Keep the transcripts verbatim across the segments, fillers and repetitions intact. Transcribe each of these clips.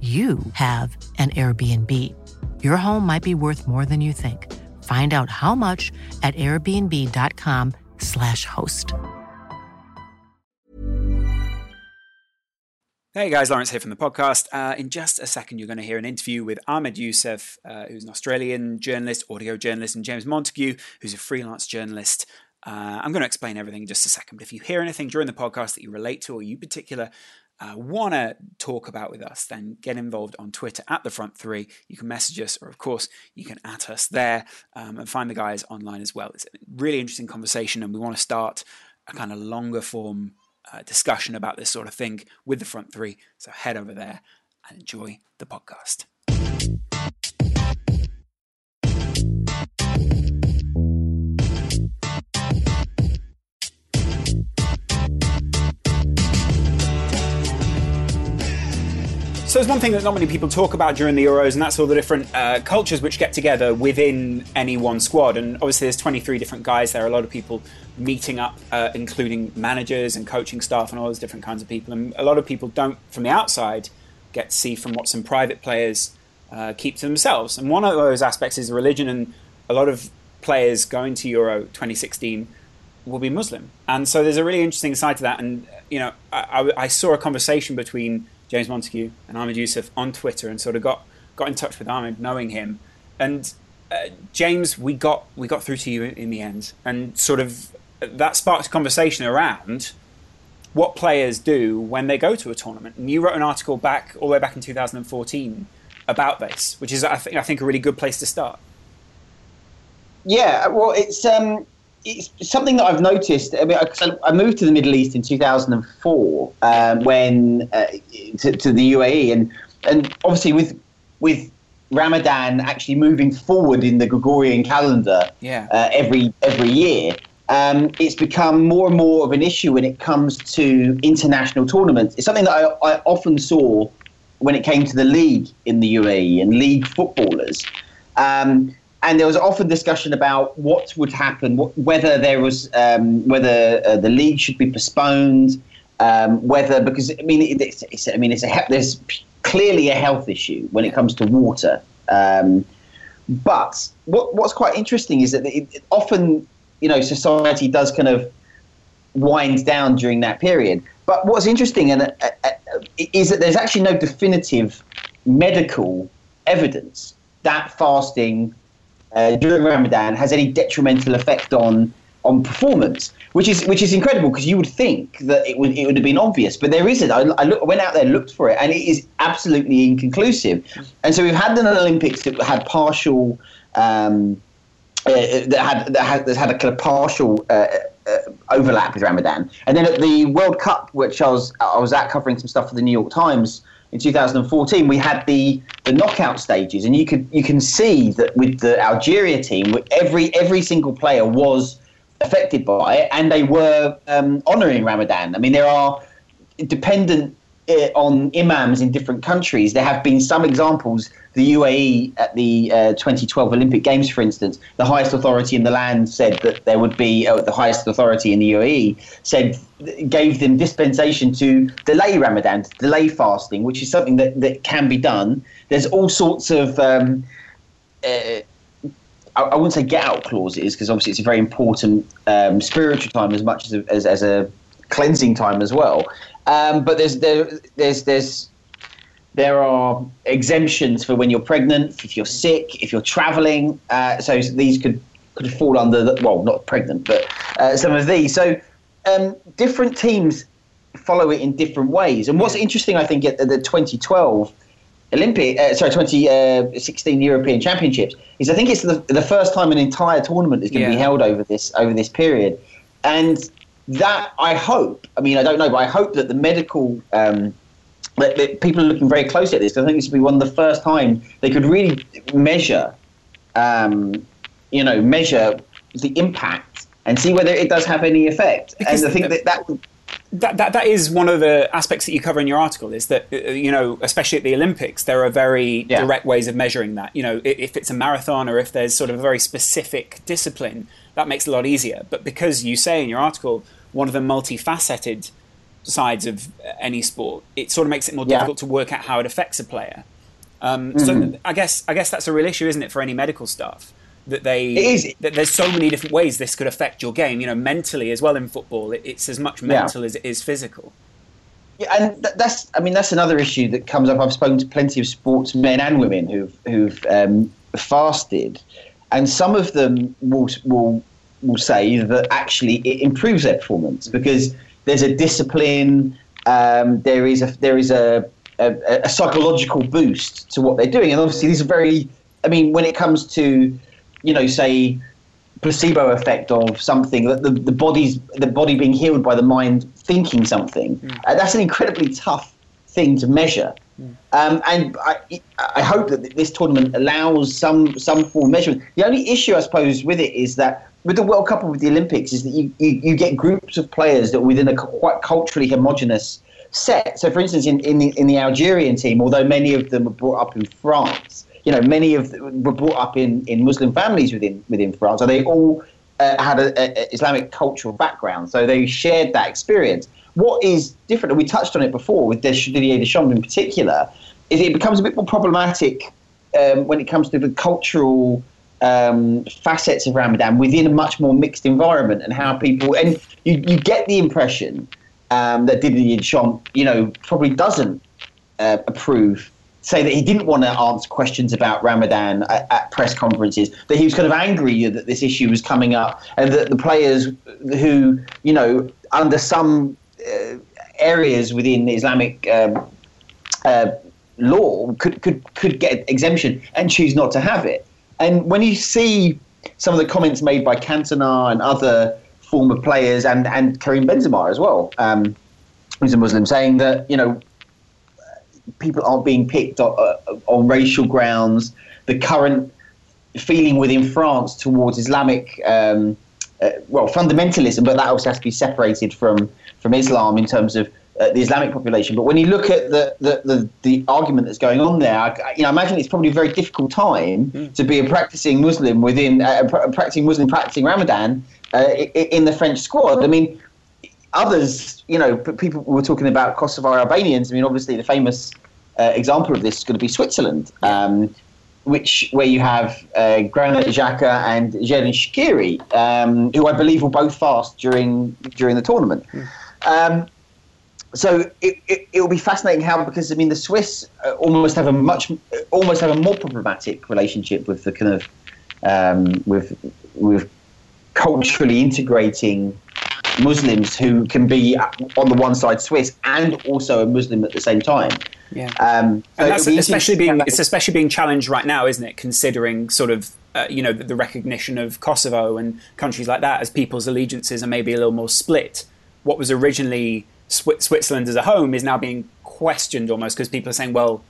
you have an Airbnb. Your home might be worth more than you think. Find out how much at airbnb dot com slash host. Hey guys, Lawrence here from the podcast. Uh, in just a second, you're going to hear an interview with Ahmed Yussuf, uh, who's an Australian journalist, audio journalist, and James Montague, who's a freelance journalist. Uh, I'm going to explain everything in just a second. But if you hear anything during the podcast that you relate to or you particular Uh, want to talk about with us, then get involved on Twitter at The Front three. You can message us, or of course, you can at us there um, and find the guys online as well. It's a really interesting conversation, and we want to start a kind of longer form uh, discussion about this sort of thing with The Front three. So head over there and enjoy the podcast. So there's one thing that not many people talk about during the Euros, and that's all the different uh, cultures which get together within any one squad. And obviously there's twenty-three different guys there, a lot of people meeting up, uh, including managers and coaching staff and all those different kinds of people. And a lot of people don't, from the outside, get to see from what some private players uh, keep to themselves. And one of those aspects is religion, and a lot of players going to Euro twenty sixteen will be Muslim. And so there's a really interesting side to that. And, you know, I, I, I saw a conversation between James Montague and Ahmed Yussuf on Twitter, and sort of got, got in touch with Ahmed, knowing him. And uh, James, we got we got through to you in the end, and sort of that sparked a conversation around what players do when they go to a tournament. And you wrote an article back all the way back in two thousand fourteen about this, which is I think I think a really good place to start. Yeah, well, it's um, it's something that I've noticed. I mean, I, I moved to the Middle East in two thousand four um, when uh, to, to the U A E, and and obviously with with Ramadan actually moving forward in the Gregorian calendar, yeah. uh, every every year, um, it's become more and more of an issue when it comes to international tournaments. It's something that I, I often saw when it came to the league in the U A E and league footballers. Um, And there was often discussion about what would happen, what, whether there was, um, whether uh, the league should be postponed, um, whether because I mean, it's, it's, I mean, it's a, there's clearly a health issue when it comes to water. Um, but what, what's quite interesting is that it, it often, you know, society does kind of wind down during that period. But what's interesting and uh, uh, is that there's actually no definitive medical evidence that fasting Uh, during Ramadan has any detrimental effect on on performance, which is which is incredible, because you would think that it would it would have been obvious, but there isn't. I, I look, went out there and looked for it, and it is absolutely inconclusive. And so we've had an Olympics that had partial um, uh, that had that had, that had a kind of partial uh, uh, overlap with Ramadan, and then at the World Cup, which I was I was at covering some stuff for the New York Times. In two thousand fourteen, we had the, the knockout stages, and you could you can see that with the Algeria team, every every single player was affected by it, and they were um, honouring Ramadan. I mean, there are dependent on imams in different countries. There have been some examples. The U A E at the uh, twenty twelve Olympic Games, for instance, the highest authority in the land said that there would be oh, the highest authority in the U A E said gave them dispensation to delay Ramadan, to delay fasting, which is something that, that can be done. There's all sorts of um, uh, I, I wouldn't say get out clauses, because obviously it's a very important um, spiritual time as much as a, as, as a cleansing time as well. Um, but there's there, there's there's There are exemptions for when you're pregnant, if you're sick, if you're traveling. Uh, so these could, could fall under, the, well, not pregnant, but uh, some of these. So um, different teams follow it in different ways. And what's interesting, I think, at the twenty twelve Olympic, uh, sorry, twenty sixteen European Championships is I think it's the, the first time an entire tournament is going to yeah. be held over this over this period. And that, I hope, I mean, I don't know, but I hope that the medical, um, that, that people are looking very closely at this. I think this will be one of the first time they could really measure, um, you know, measure the impact and see whether it does have any effect. Because and I think that that would... That, that that is one of the aspects that you cover in your article, is that, you know, especially at the Olympics, there are very yeah. direct ways of measuring that. You know, if it's a marathon or if there's sort of a very specific discipline, that makes it a lot easier. But because you say in your article, one of the multifaceted sides of any sport, it sort of makes it more yeah. difficult to work out how it affects a player. Um, mm-hmm. So I guess I guess that's a real issue, isn't it, for any medical stuff? That they it is. That there's so many different ways this could affect your game, you know, mentally as well in football. It, it's as much mental yeah. as it is physical. Yeah, and th- that's I mean that's another issue that comes up. I've spoken to plenty of sports men and women who've who've um, fasted, and some of them will will will say that actually it improves their performance because there's a discipline, um, there is a there is a, a a psychological boost to what they're doing, and obviously these are very. I mean, when it comes to you know, say, placebo effect of something, that the, the body's the body being healed by the mind thinking something. Mm. Uh, that's an incredibly tough thing to measure. Mm. Um, and I, I hope that this tournament allows some some form of measurement. The only issue, I suppose, with it is that with the World Cup and with the Olympics is that you, you, you get groups of players that are within a quite culturally homogenous set. So, for instance, in, in, the, in the Algerian team, although many of them are brought up in France, you know, many of them were brought up in, in Muslim families within within France. So they all uh, had an Islamic cultural background. So they shared that experience. What is different, and we touched on it before with Didier Deschamps in particular, is it becomes a bit more problematic um, when it comes to the cultural um, facets of Ramadan within a much more mixed environment and how people... And you, you get the impression um, that Didier Deschamps, you know, probably doesn't uh, approve say that he didn't want to answer questions about Ramadan at, at press conferences, that he was kind of angry that this issue was coming up and that the players who, you know, under some uh, areas within Islamic um, uh, law could, could, could get exemption and choose not to have it. And when you see some of the comments made by Cantona and other former players and, and Karim Benzema as well, um, who's a Muslim, saying that, you know, people aren't being picked on, uh, on racial grounds. The current feeling within France towards Islamic, um, uh, well, fundamentalism, but that also has to be separated from, from Islam in terms of uh, the Islamic population. But when you look at the the, the, the argument that's going on there, I, you know, I imagine it's probably a very difficult time mm. to be a practicing Muslim within uh, a practicing Muslim practicing Ramadan uh, in the French squad. I mean. Others, you know, people were talking about Kosovo Albanians. I mean, obviously, the famous uh, example of this is going to be Switzerland, um, which where you have uh, Granit Xhaka and Xherdan Shaqiri, um, who I believe will both fast during during the tournament. Mm. Um, so it, it it will be fascinating how, because I mean, the Swiss almost have a much almost have a more problematic relationship with the kind of um, with with culturally integrating Muslims who can be on the one side Swiss and also a Muslim at the same time. Yeah, um, so and that's be especially being it's especially being challenged right now, isn't it? Considering sort of uh, you know the, the recognition of Kosovo and countries like that as people's allegiances are maybe a little more split. What was originally Sw- Switzerland as a home is now being questioned almost because people are saying, "Well,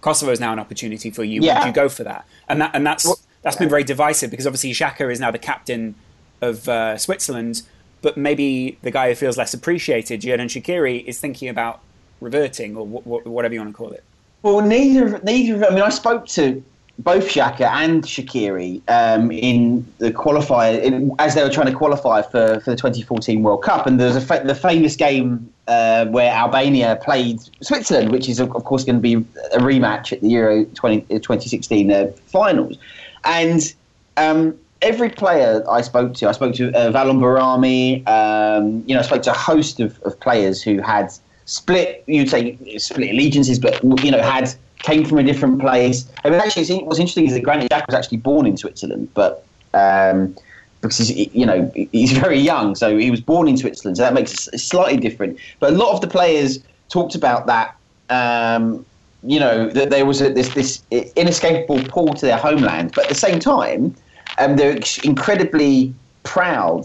Kosovo is now an opportunity for you. Yeah. Would you go for that?" And that and that's well, that's been very divisive because obviously Xhaka is now the captain of uh, Switzerland. But maybe the guy who feels less appreciated, Xherdan Shaqiri, is thinking about reverting or w- w- whatever you want to call it. Well, neither, neither. I mean, I spoke to both Xhaka and Shaqiri um, in the qualifier in, as they were trying to qualify for, for the twenty fourteen World Cup, and there's a fa- the famous game uh, where Albania played Switzerland, which is of course going to be a rematch at the Euro twenty sixteen uh, finals, and. Um, Every player I spoke to, I spoke to uh, Valon Behrami, um, you know, I spoke to a host of, of players who had split, you'd say split allegiances, but, you know, had came from a different place. I mean, actually, it's, what's interesting is that Granit Xhaka was actually born in Switzerland, but um, because he's, you know, he's very young, so he was born in Switzerland, so that makes it slightly different. But a lot of the players talked about that. Um, you know, that there was a, this this inescapable pull to their homeland, but at the same time, um, they're incredibly proud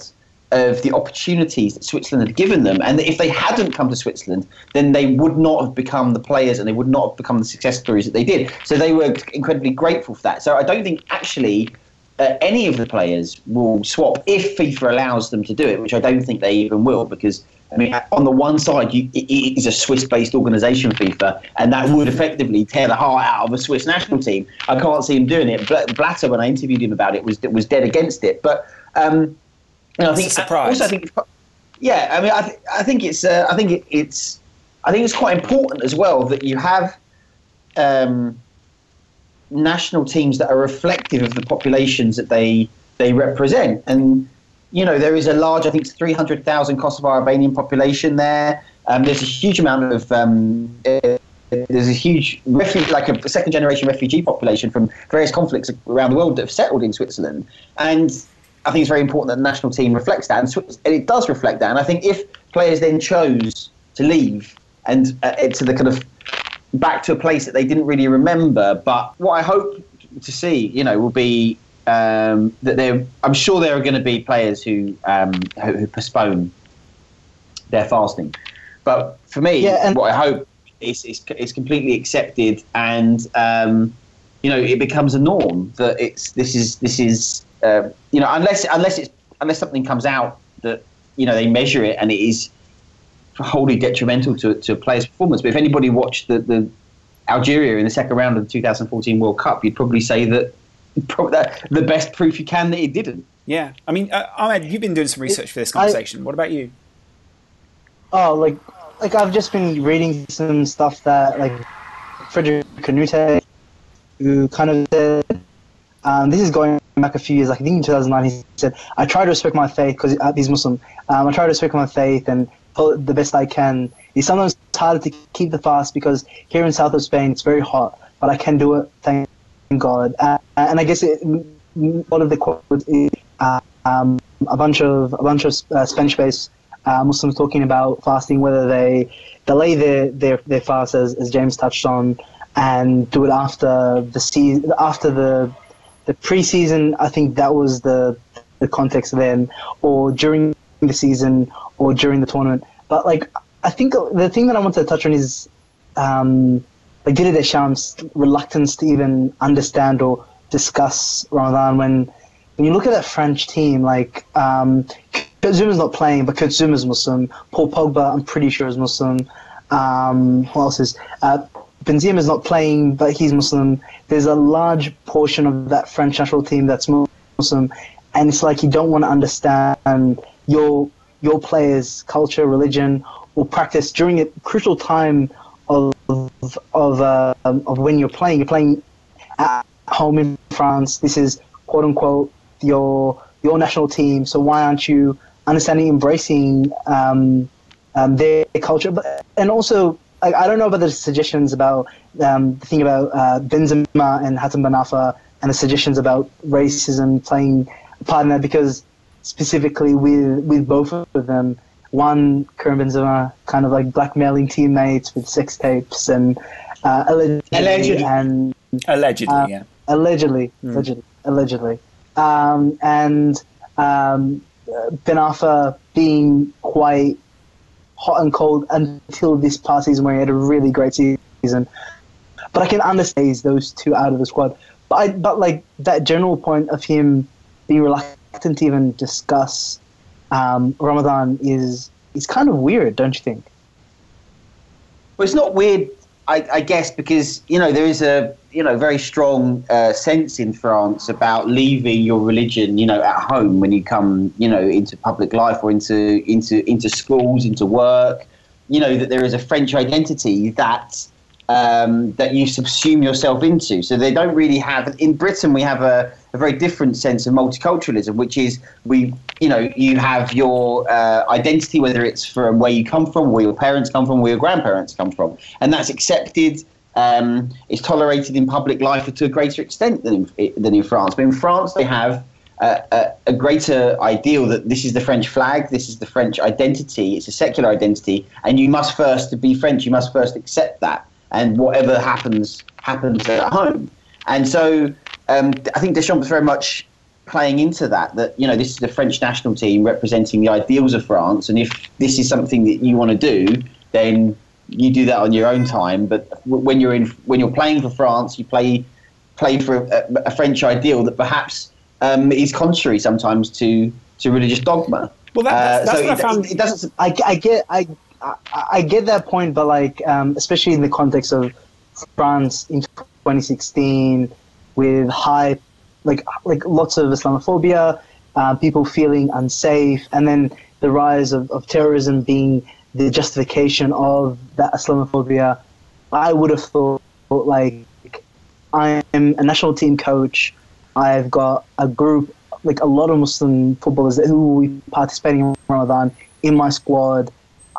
of the opportunities that Switzerland had given them, and that if they hadn't come to Switzerland, then they would not have become the players and they would not have become the success stories that they did. So they were incredibly grateful for that. So I don't think actually uh, any of the players will swap if FIFA allows them to do it, which I don't think they even will, because I mean, on the one side, you, it is a Swiss-based organisation, FIFA, and that would effectively tear the heart out of a Swiss national team. I can't see him doing it. Blatter, when I interviewed him about it, was was dead against it. But um, and I think surprise. Also, I think, yeah, I mean, I, th- I think it's, uh, I think it, it's, I think it's quite important as well that you have um, national teams that are reflective of the populations that they they represent. And you know, there is a large, I think, three hundred thousand Kosovo-Albanian population there. Um, there's a huge amount of, um, uh, there's a huge, refu- like a second-generation refugee population from various conflicts around the world that have settled in Switzerland. And I think it's very important that the national team reflects that. And, Swiss- and it does reflect that. And I think if players then chose to leave and uh, to the kind of back to a place that they didn't really remember, but what I hope to see, you know, will be Um, that there, I'm sure there are going to be players who, um, who who postpone their fasting, but for me, yeah, and- what I hope is it's, it's completely accepted, and um, you know, it becomes a norm that it's this is this is uh, you know, unless unless it's unless something comes out that, you know, they measure it and it is wholly detrimental to to a player's performance. But if anybody watched the, the Algeria in the second round of the two thousand fourteen World Cup, you'd probably say that. Probably the best proof you can that it didn't. Yeah, I mean, uh, Ahmed, you've been doing some research for this conversation. I, what about you? Oh, like, like I've just been reading some stuff that, like, Frédéric Kanouté, who kind of said, um, this is going back a few years. Like, I think in two thousand nine, he said, "I try to respect my faith because he's Muslim. Um, I try to respect my faith and hold the best I can. It's sometimes hard to keep the fast because here in south of Spain it's very hot, but I can do it. Thank." God, uh, and I guess it, one of the quotes is uh, um, a bunch of a bunch of uh, Spanish-based uh, Muslims talking about fasting, whether they delay their their, their fast, as, as James touched on, and do it after the season, after the the pre-season. I think that was the the context then, or during the season, or during the tournament. But like, I think the thing that I wanted to touch on is. Um, Like Didier Deschamps' reluctance to even understand or discuss Ramadan. When when you look at that French team, like um, Kurt Zuma's not playing, but Kurt Zuma's Muslim. Paul Pogba, I'm pretty sure, is Muslim. Um, who else is? Uh, Benzema's not playing, but he's Muslim. There's a large portion of that French national team that's Muslim, and it's like you don't want to understand your your players' culture, religion, or practice during a crucial time of of uh, of when you're playing. You're playing at home in France. This is quote unquote your your national team. So why aren't you understanding, embracing um, um, their culture? But and also, I, I don't know about the suggestions about um, the thing about uh, Benzema and Hatem Ben Arfa and the suggestions about racism playing a part in that, because specifically with with both of them. One, Karim Benzema, kind of like blackmailing teammates with sex tapes and uh, allegedly, allegedly, and, allegedly, uh, yeah, allegedly, mm. allegedly, allegedly, um, and um, Ben Arfa being quite hot and cold until this past season, where he had a really great season. But I can understand those two out of the squad. But I, but like that general point of him being reluctant to even discuss. Um, Ramadan is is kind of weird, don't you think? Well, it's not weird, I, I guess, because you know there is a you know very strong uh, sense in France about leaving your religion, you know, at home when you come, you know, into public life or into into into schools, into work. You know that there is a French identity that um, that you subsume yourself into. So they don't really have. In Britain, we have a, a very different sense of multiculturalism, which is we. you know, you have your uh, identity, whether it's from where you come from, where your parents come from, where your grandparents come from. And that's accepted. Um, it's tolerated in public life to a greater extent than in, than in France. But in France, they have uh, a, a greater ideal that this is the French flag, this is the French identity, it's a secular identity, and you must first be French, you must first accept that, and whatever happens, happens at home. And so um, I think Deschamps was very much playing into that, that, you know, this is the French national team representing the ideals of France, and if this is something that you want to do, then you do that on your own time. But when you're in, when you're playing for France, you play play for a, a French ideal that perhaps um, is contrary sometimes to, to religious dogma. Well, that, that's, uh, so that's what I found. It, it doesn't. I, I get I, I I get that point, but like um, especially in the context of France in twenty sixteen, with high like like lots of Islamophobia, uh, people feeling unsafe, and then the rise of, of terrorism being the justification of that Islamophobia, I would have thought, like, I am a national team coach. I've got a group, like a lot of Muslim footballers who will be participating in Ramadan in my squad.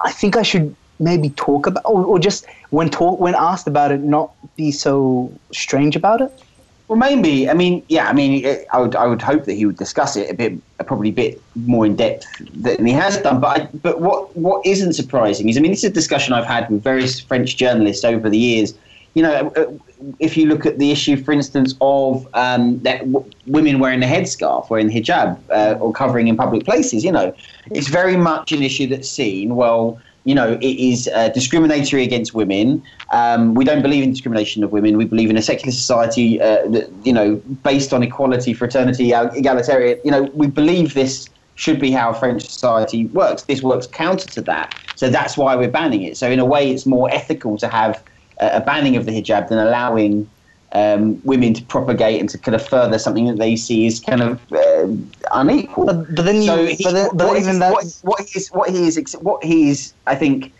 I think I should maybe talk about, or, or just when talk when asked about it, not be so strange about it. Well, maybe. I mean, yeah. I mean, it, I would. I would hope that he would discuss it a bit, probably a bit more in depth than he has done. But I, but what what isn't surprising is, I mean, this is a discussion I've had with various French journalists over the years. You know, if you look at the issue, for instance, of um, that w- women wearing a headscarf, wearing the hijab, uh, or covering in public places, you know, it's very much an issue that's seen, well, you know, it is uh, discriminatory against women. Um, we don't believe in discrimination of women. We believe in a secular society, uh, that, you know, based on equality, fraternity, egalitarian. You know, we believe this should be how French society works. This works counter to that. So that's why we're banning it. So in a way, it's more ethical to have a banning of the hijab than allowing um, women to propagate and to kind of further something that they see is kind of uh, unequal. But, but then, you, so he, but then, but even that, what, what he is, what he is, what he is, I think.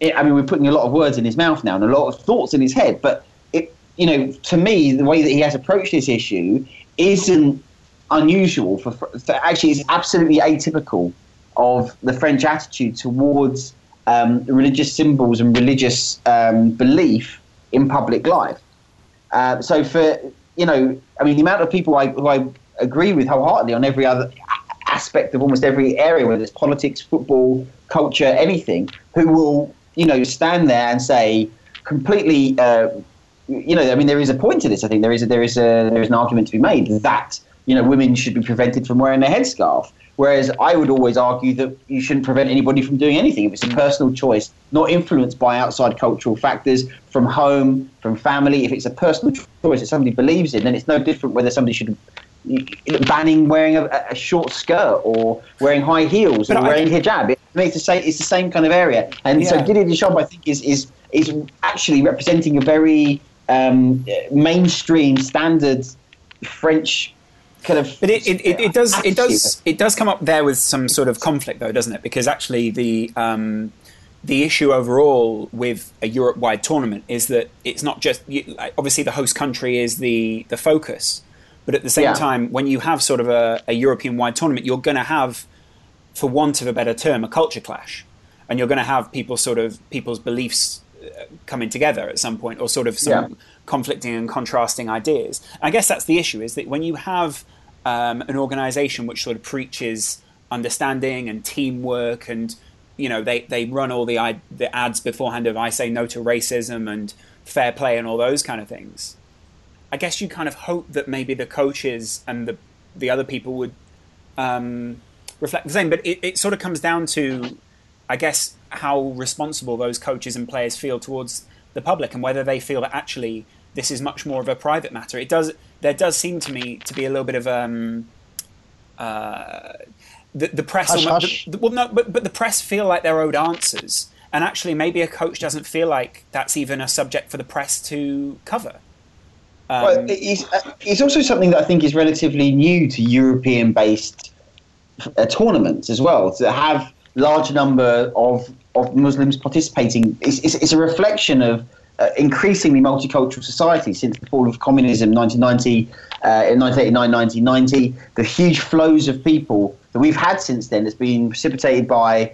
It, I mean, we're putting a lot of words in his mouth now and a lot of thoughts in his head. But it, you know, to me, the way that he has approached this issue isn't unusual. For, for actually, it's absolutely atypical of the French attitude towards um, religious symbols and religious um, belief in public life. Uh, so for, you know, I mean, the amount of people I, who I agree with wholeheartedly on every other aspect of almost every area, whether it's politics, football, culture, anything, who will, you know, stand there and say completely, uh, you know, I mean, there is a point to this. I think there is a, there is a, there is an argument to be made that, you know, women should be prevented from wearing a headscarf. Whereas I would always argue that you shouldn't prevent anybody from doing anything. If it's a personal choice, not influenced by outside cultural factors, from home, from family, if it's a personal choice that somebody believes in, then it's no different whether somebody should banning wearing a, a short skirt or wearing high heels but or I, wearing hijab. It, it's, the same, it's the same kind of area. And yeah. So Didier Deschamps, I think, is, is, is actually representing a very um, mainstream, standard French kind of, but it, it, it, it does attitude. it does it does come up there with some sort of conflict, though, doesn't it? Because actually, the um, the issue overall with a Europe-wide tournament is that it's not just you, obviously the host country is the the focus, but at the same yeah. time, when you have sort of a, a European-wide tournament, you're going to have, for want of a better term, a culture clash, and you're going to have people sort of people's beliefs coming together at some point, or sort of some yeah. conflicting and contrasting ideas. I guess that's the issue, is that when you have um, an organization which sort of preaches understanding and teamwork, and, you know, they, they run all the, the ads beforehand of I say no to racism and fair play and all those kind of things, I guess you kind of hope that maybe the coaches and the, the other people would um, reflect the same. But it, it sort of comes down to, I guess, how responsible those coaches and players feel towards the public, and whether they feel that actually this is much more of a private matter. It does. There does seem to me to be a little bit of um, uh, the, the press. Hush, almost, hush. The, well, no, but but the press feel like they're owed answers, and actually maybe a coach doesn't feel like that's even a subject for the press to cover. Um, well, it's, it's also something that I think is relatively new to European-based uh, tournaments as well, to have large number of, of Muslims participating. It's, it's, it's a reflection of uh, increasingly multicultural society since the fall of communism, nineteen ninety, uh, nineteen eighty-nine, nineteen ninety, the huge flows of people that we've had since then has been precipitated by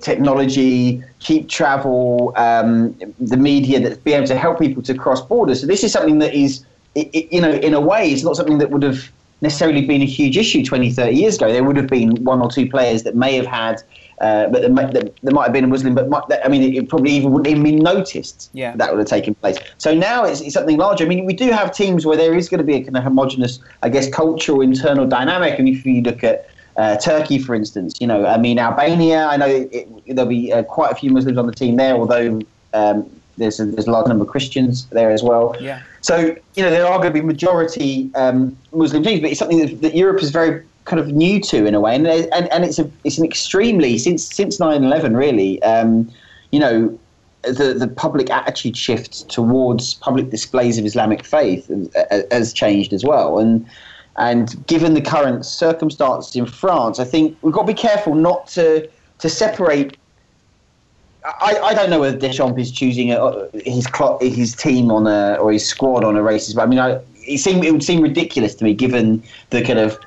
technology, cheap travel, um, the media that's been able to help people to cross borders. So this is something that is, it, it, you know, in a way, it's not something that would have necessarily been a huge issue twenty, thirty years ago. There would have been one or two players that may have had, uh, but there might, there might have been a Muslim, but might, I mean, it probably even wouldn't even be noticed yeah. that, that would have taken place. So now it's, it's something larger. I mean, we do have teams where there is going to be a kind of homogenous, I guess, cultural internal dynamic. And if you look at uh, Turkey, for instance, you know, I mean, Albania, I know it, it, there'll be uh, quite a few Muslims on the team there, although um, there's, a, there's a large number of Christians there as well. Yeah. So, you know, there are going to be majority um, Muslim teams, but it's something that, that Europe is very kind of new to in a way. And and, and it's a, it's an extremely, since since nine eleven really, um, you know, the, the public attitude shift towards public displays of Islamic faith has changed as well. And, and given the current circumstances in France, I think we've got to be careful not to, to separate. I, I don't know whether Deschamps is choosing a, his clock, his team on a or his squad on a racist, but I mean, I, it seemed it would seem ridiculous to me given the kind of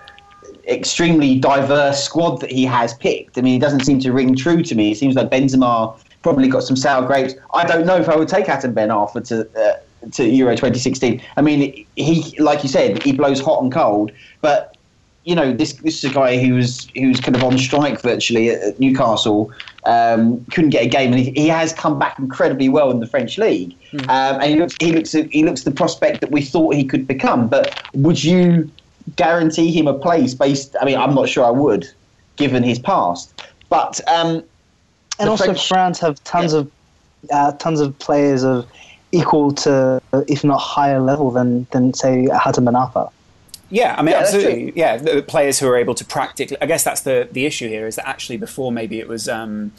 extremely diverse squad that he has picked. I mean, it doesn't seem to ring true to me. It seems like Benzema probably got some sour grapes. I don't know if I would take Hatem Ben Arfa to uh, to Euro twenty sixteen. I mean, he, like you said, he blows hot and cold, but you know, this this is a guy who was who was kind of on strike virtually at, at Newcastle. Um, couldn't get a game, and he, he has come back incredibly well in the French league. Mm. Um, and he looks, he looks, he looks the prospect that we thought he could become. But would you guarantee him a place based? I mean, I'm not sure I would, given his past. But um, and also French, France have tons yeah. of uh, tons of players of equal to, if not higher level than than say Hatem Ben Arfa. Yeah, I mean, yeah, absolutely. Yeah, the players who are able to practically... I guess that's the, the issue here, is that actually before maybe it was, um,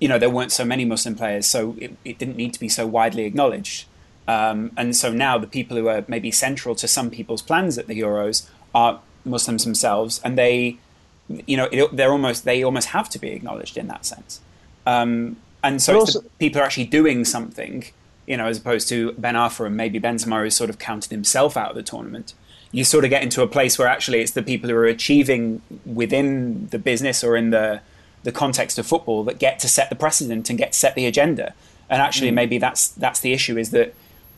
you know, there weren't so many Muslim players, so it, it didn't need to be so widely acknowledged. Um, and so now the people who are maybe central to some people's plans at the Euros are Muslims themselves, and they, you know, it, they're almost they almost have to be acknowledged in that sense. Um, and so also, the people are actually doing something, you know, as opposed to Ben Arfa and maybe Benzema, who's sort of counted himself out of the tournament. You sort of get into a place where actually it's the people who are achieving within the business or in the the context of football that get to set the precedent and get to set the agenda. And actually, mm. maybe that's that's the issue, is that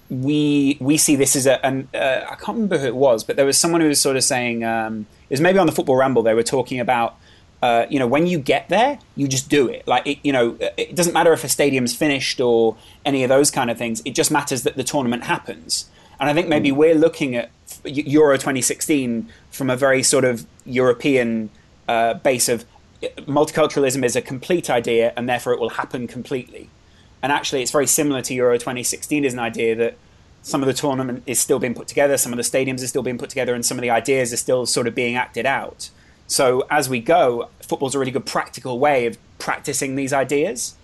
we we see this as a an, uh, I can't remember who it was, but there was someone who was sort of saying um, it was maybe on the Football Ramble. They were talking about uh, you know, when you get there, you just do it. Like it, you know, it doesn't matter if a stadium's finished or any of those kind of things. It just matters that the tournament happens. And I think maybe mm. we're looking at Euro twenty sixteen from a very sort of European uh, base of multiculturalism is a complete idea, and therefore it will happen completely. And actually, it's very similar to Euro twenty sixteen as an idea that some of the tournament is still being put together, some of the stadiums are still being put together, and some of the ideas are still sort of being acted out. So as we go, football's a really good practical way of practicing these ideas.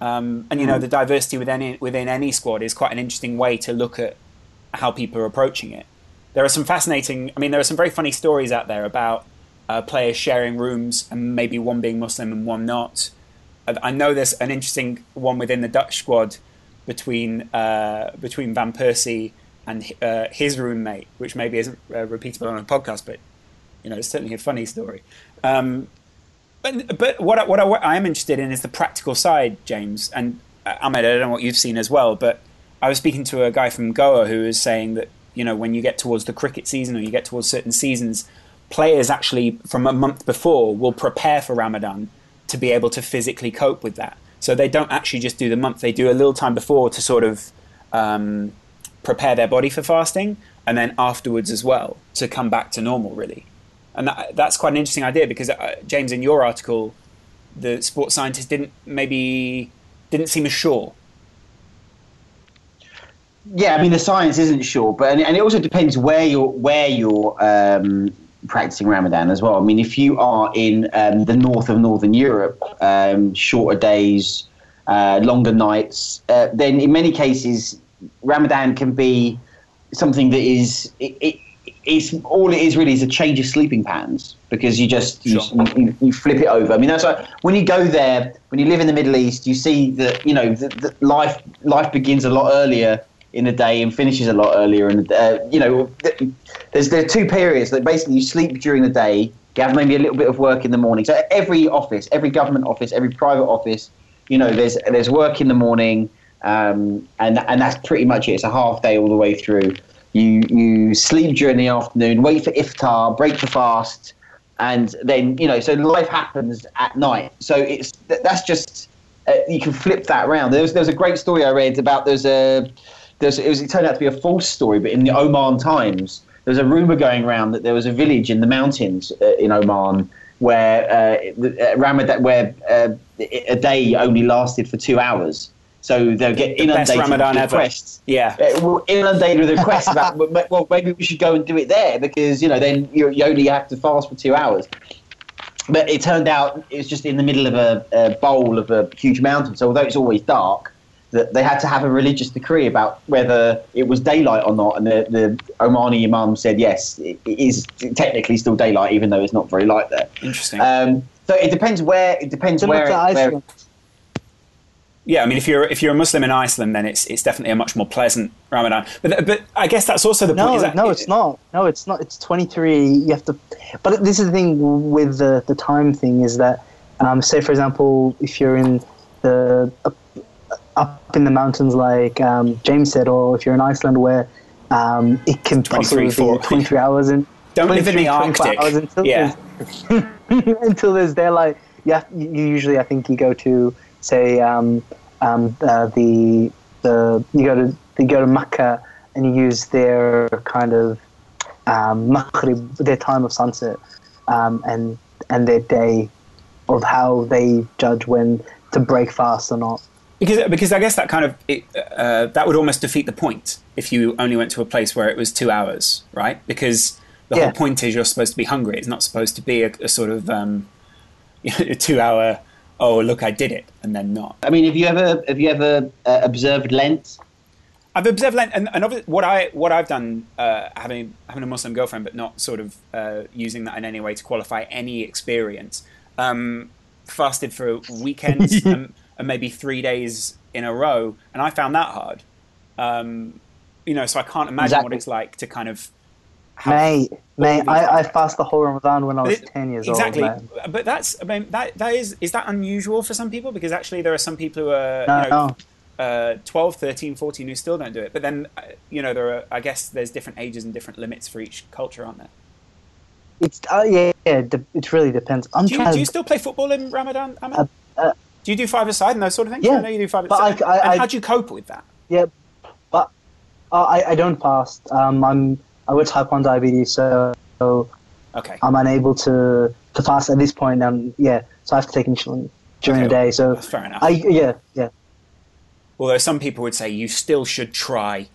Um, and, you mm. know, the diversity within any, within any squad is quite an interesting way to look at how people are approaching it. There are some fascinating, I mean, there are some very funny stories out there about uh, players sharing rooms and maybe one being Muslim and one not. I know there's an interesting one within the Dutch squad between uh, between Van Persie and uh, his roommate, which maybe isn't uh, repeatable on a podcast, but, you know, it's certainly a funny story. Um, but but what, I, what, I, what I am interested in is the practical side, James. And Ahmed, I don't know what you've seen as well, but I was speaking to a guy from Goa who was saying that, you know, when you get towards the cricket season or you get towards certain seasons, players actually from a month before will prepare for Ramadan to be able to physically cope with that. So they don't actually just do the month. They do a little time before to sort of um, prepare their body for fasting, and then afterwards as well to come back to normal, really. And that, that's quite an interesting idea because, uh, James, in your article, the sports scientist didn't maybe didn't seem assured. Yeah, I mean, the science isn't sure, but and, and it also depends where you're where you're um, practicing Ramadan as well. I mean, if you are in um, the north of Northern Europe, um, shorter days, uh, longer nights, uh, then in many cases Ramadan can be something that is it, it, it's all it is really is a change of sleeping patterns because you just sure. you, you, you flip it over. I mean, that's like when you go there, when you live in the Middle East, you see that you know that, that life life begins a lot earlier in the day and finishes a lot earlier. And, uh, you know, there's there are two periods that basically you sleep during the day You have maybe a little bit of work in the morning. So every office, every government office, every private office, you know, there's there's work in the morning, um, and and that's pretty much it. It's a half day all the way through. You you sleep during the afternoon, wait for iftar, break the fast, and then, you know, so life happens at night. So it's that's just uh, you can flip that around. There was there was a great story I read about there's a there's it was it turned out to be a false story, but in the Oman Times. There's a rumor going around that there was a village in the mountains uh, in Oman where uh, Ramadan, where uh, a day only lasted for two hours. So they'll get inundated the with requests. Yeah, uh, well, inundated with requests about well, maybe we should go and do it there because you know then you only have to fast for two hours. But it turned out it was just in the middle of a, a bowl of a huge mountain. So although it's always dark. That they had to have a religious decree about whether it was daylight or not, and the, the Omani imam said yes, it, it is technically still daylight, even though it's not very light there. Interesting. Um, so it depends where it depends where. It, where yeah, I mean, if you're if you're a Muslim in Iceland, then it's it's definitely a much more pleasant Ramadan. But but I guess that's also the point. No, is that, no, it's not. No, it's not. It's twenty-three. You have to. But this is the thing with the the time thing is that, um, say for example, if you're in the a, up in the mountains, like um, James said, or if you're in Iceland, where um, it can possibly be twenty-three hours and don't live in the Arctic. Until yeah, there's, until there's daylight. Yeah, you, you usually I think you go to say um, um, uh, the the you go to you go to Mecca and you use their kind of um, maghrib, their time of sunset, um, and and their day of how they judge when to break fast or not. Because, because I guess that kind of it, uh, that would almost defeat the point if you only went to a place where it was two hours, right? Because the yeah. whole point is you're supposed to be hungry. It's not supposed to be a, a sort of um, you know, a two-hour. Oh, look, I did it, and then not. I mean, have you ever have you ever uh, observed Lent? I've observed Lent, and, and what I what I've done uh, having having a Muslim girlfriend, but not sort of uh, using that in any way to qualify any experience. Um, fasted for weekends. um, and maybe three days in a row, and I found that hard. Um, you know, so I can't imagine exactly. what it's like to kind of... Mate, mate, I, I fasted the whole Ramadan when I was it, ten years exactly. old. Exactly, but that's, I mean, that, that is, is that unusual for some people? Because actually there are some people who are, no, you know, no. uh, twelve, thirteen, fourteen who still don't do it. But then, you know, there are, I guess there's different ages and different limits for each culture, aren't there? It's, uh, yeah, yeah, it really depends. I'm do, you, trying do you still play football in Ramadan, Ahmed? Uh, uh, Do you do five-a-side and those sort of things? Yeah. I know you do five-a-side. And I, how do you cope with that? Yeah, but I, I don't fast. Um, I'm, I would type one diabetes, so okay. I'm unable to, to fast at this point. Um, yeah, so I have to take insulin during okay, the day. So fair enough. I, yeah, yeah. Although some people would say you still should try,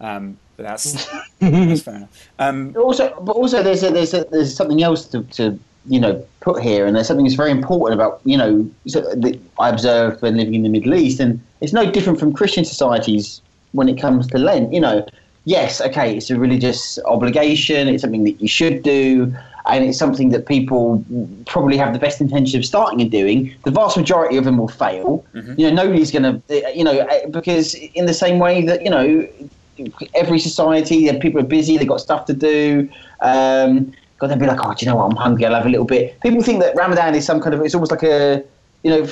um, but that's, that's fair enough. Um, also, but also there's a, there's a, there's something else to. to you know, put here, and there's something that's very important about, you know, so that I observed when living in the Middle East, and it's no different from Christian societies when it comes to Lent. You know, yes, okay, it's a religious obligation, it's something that you should do, and it's something that people probably have the best intention of starting and doing. The vast majority of them will fail. Mm-hmm. You know, nobody's going to, you know, because in the same way that, you know, every society, people are busy, they've got stuff to do, um, God, they'd be like, oh, do you know what? I'm hungry. I'll have a little bit. People think that Ramadan is some kind of, it's almost like a, you know,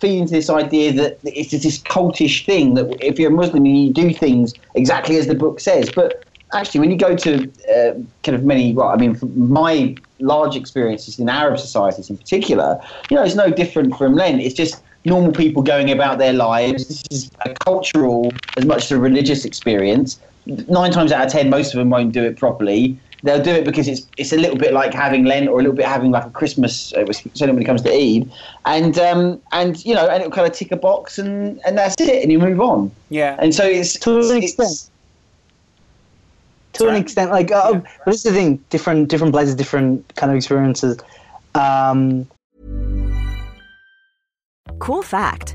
feeding into this idea that it's this cultish thing that if you're a Muslim, you do things exactly as the book says. But actually, when you go to uh, kind of many, well, I mean, my large experiences in Arab societies in particular, you know, it's no different from Lent. It's just normal people going about their lives. This is a cultural as much as a religious experience. Nine times out of ten, most of them won't do it properly. They'll do it because it's it's a little bit like having Lent or a little bit having like a Christmas, uh, certainly when it comes to Eid, and um, and you know, and it'll kind of tick a box and, and that's it, and you move on. Yeah. And so it's to it's, an extent. It's, to right. an extent, like uh, yeah. but this is the thing: different different places, different kind of experiences. Um, Cool fact,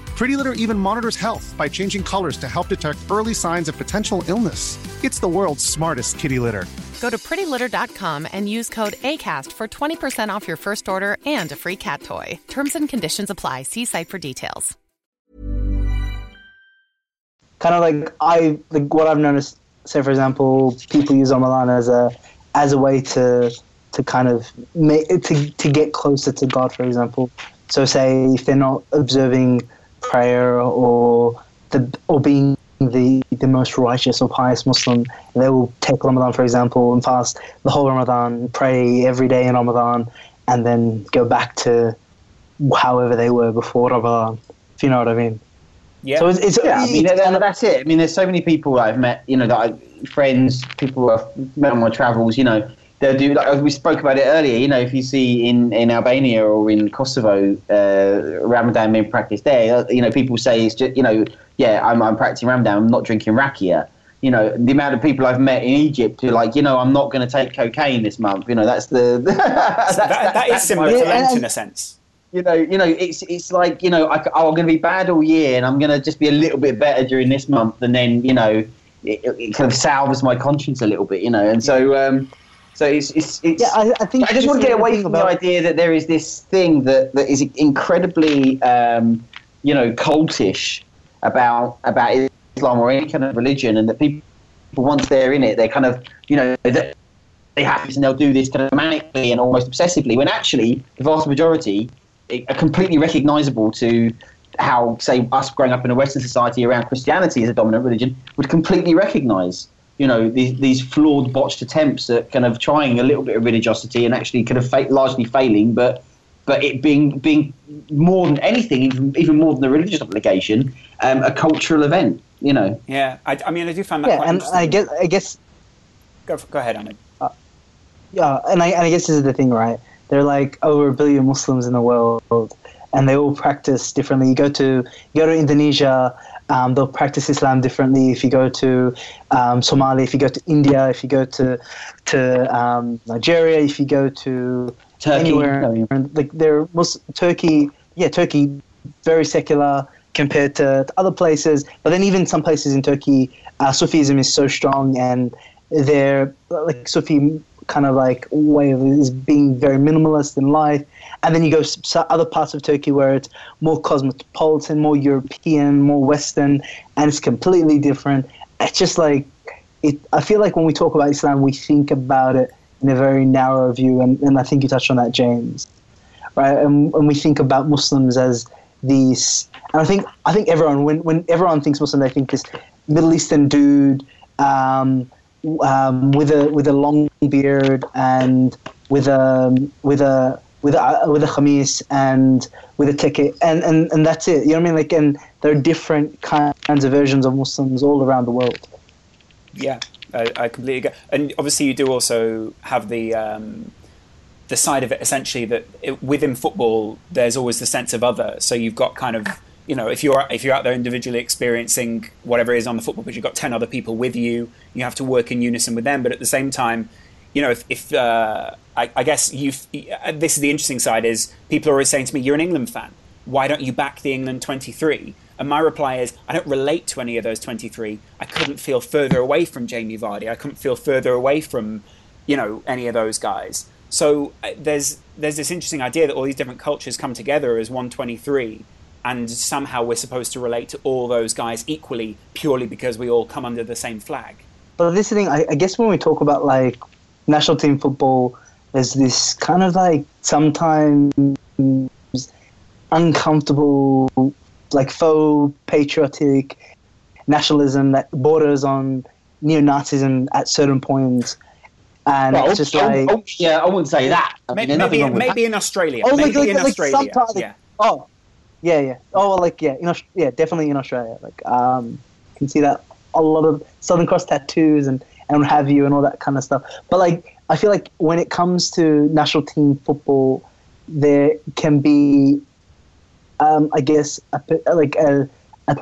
Pretty Litter even monitors health by changing colors to help detect early signs of potential illness. It's the world's smartest kitty litter. Go to pretty litter dot com and use code ACAST for twenty percent off your first order and a free cat toy. Terms and conditions apply. See site for details. Kind of like I like what I've noticed. Say, for example, people use Ramadan as a as a way to to kind of make to to get closer to God, for example. So, say if they're not observing prayer or the or being the the most righteous or pious Muslim, they will take Ramadan, for example, and fast the whole Ramadan, pray every day in Ramadan, and then go back to however they were before Ramadan. If you know what I mean. Yeah, so it's, it's, yeah. I mean, that's it. I mean, there's so many people that I've met, you know, that I, friends, people I've met on my travels, you know, they'll do, like we spoke about it earlier, you know, if you see in, in Albania or in Kosovo, uh, Ramadan being practiced there, you know, people say, it's just, you know, yeah, I'm, I'm practicing Ramadan, I'm not drinking rakia. You know, the amount of people I've met in Egypt who are like, you know, I'm not going to take cocaine this month. You know, that's the... that's, that, that, that is similar to Lent in a sense. You know, you know, it's it's like, you know, I, oh, I'm going to be bad all year and I'm going to just be a little bit better during this month, and then, you know, it, it kind of salves my conscience a little bit, you know. And so um, so it's... it's, it's yeah, I, I, think I just want to get away from the idea that there is this thing that, that is incredibly, um, you know, cultish about about Islam or any kind of religion, and that people, once they're in it, they're kind of, you know... they have this and they'll do this kind of manically and almost obsessively, when actually the vast majority... are completely recognisable to how, say, us growing up in a Western society around Christianity as a dominant religion would completely recognise, you know, these, these flawed, botched attempts at kind of trying a little bit of religiosity and actually kind of fa- largely failing, but but it being being more than anything, even, even more than a religious obligation, um, a cultural event, you know. Yeah, I, I mean, I do find that yeah, quite and interesting. I guess, I guess go, for, go ahead, Ahmed. Uh, yeah, and I, and I guess this is the thing, right? They're like over a billion Muslims in the world, and they all practice differently. You go to you go to Indonesia, um, they'll practice Islam differently. If you go to um, Somalia, if you go to India, if you go to to um, Nigeria, if you go to Turkey, anywhere, no, yeah. like they're Muslim, Turkey, yeah, Turkey, very secular compared to, to other places. But then even some places in Turkey, uh, Sufism is so strong, and they're like Sufi. Kind of like way of is being very minimalist in life, and then you go to other parts of Turkey where it's more cosmopolitan, more European, more Western, and it's completely different. It's just like it. I feel like when we talk about Islam, we think about it in a very narrow view, and, and I think you touched on that, James, right? And, and we think about Muslims as these, and I think I think everyone when when everyone thinks Muslim, they think this Middle Eastern dude. Um, Um, with a with a long beard and with a with a with a with a khamis and with a ticket and, and, and that's it. You know what I mean? Like, and there are different kinds of versions of Muslims all around the world. Yeah, I, I completely agree. And obviously, you do also have the um, the side of it essentially that it, within football, there's always the sense of other. So you've got kind of. You know, if you're if you're out there individually experiencing whatever it is on the football pitch, you've got ten other people with you. You have to work in unison with them, but at the same time, you know, if, if uh, I, I guess you, this is the interesting side is people are always saying to me, "You're an England fan. Why don't you back the England twenty-three?" And my reply is, I don't relate to any of those twenty-three. I couldn't feel further away from Jamie Vardy. I couldn't feel further away from, you know, any of those guys. So uh, there's there's this interesting idea that all these different cultures come together as one twenty-three. And somehow we're supposed to relate to all those guys equally, purely because we all come under the same flag. But this is the thing, I, I guess when we talk about like national team football, there's this kind of like sometimes uncomfortable, like faux patriotic nationalism that borders on neo-Nazism at certain points. And well, it's just oh, like... Oh, yeah, I wouldn't say that. I mean, maybe maybe, maybe in Australia. Oh, maybe like, in like, Australia, like, yeah. Oh. Yeah, yeah. Oh, well, like, yeah, in Aust- yeah, definitely in Australia. Like, um, you can see that a lot of Southern Cross tattoos and, and have you and all that kind of stuff. But, like, I feel like when it comes to national team football, there can be, um, I guess, a, like a, a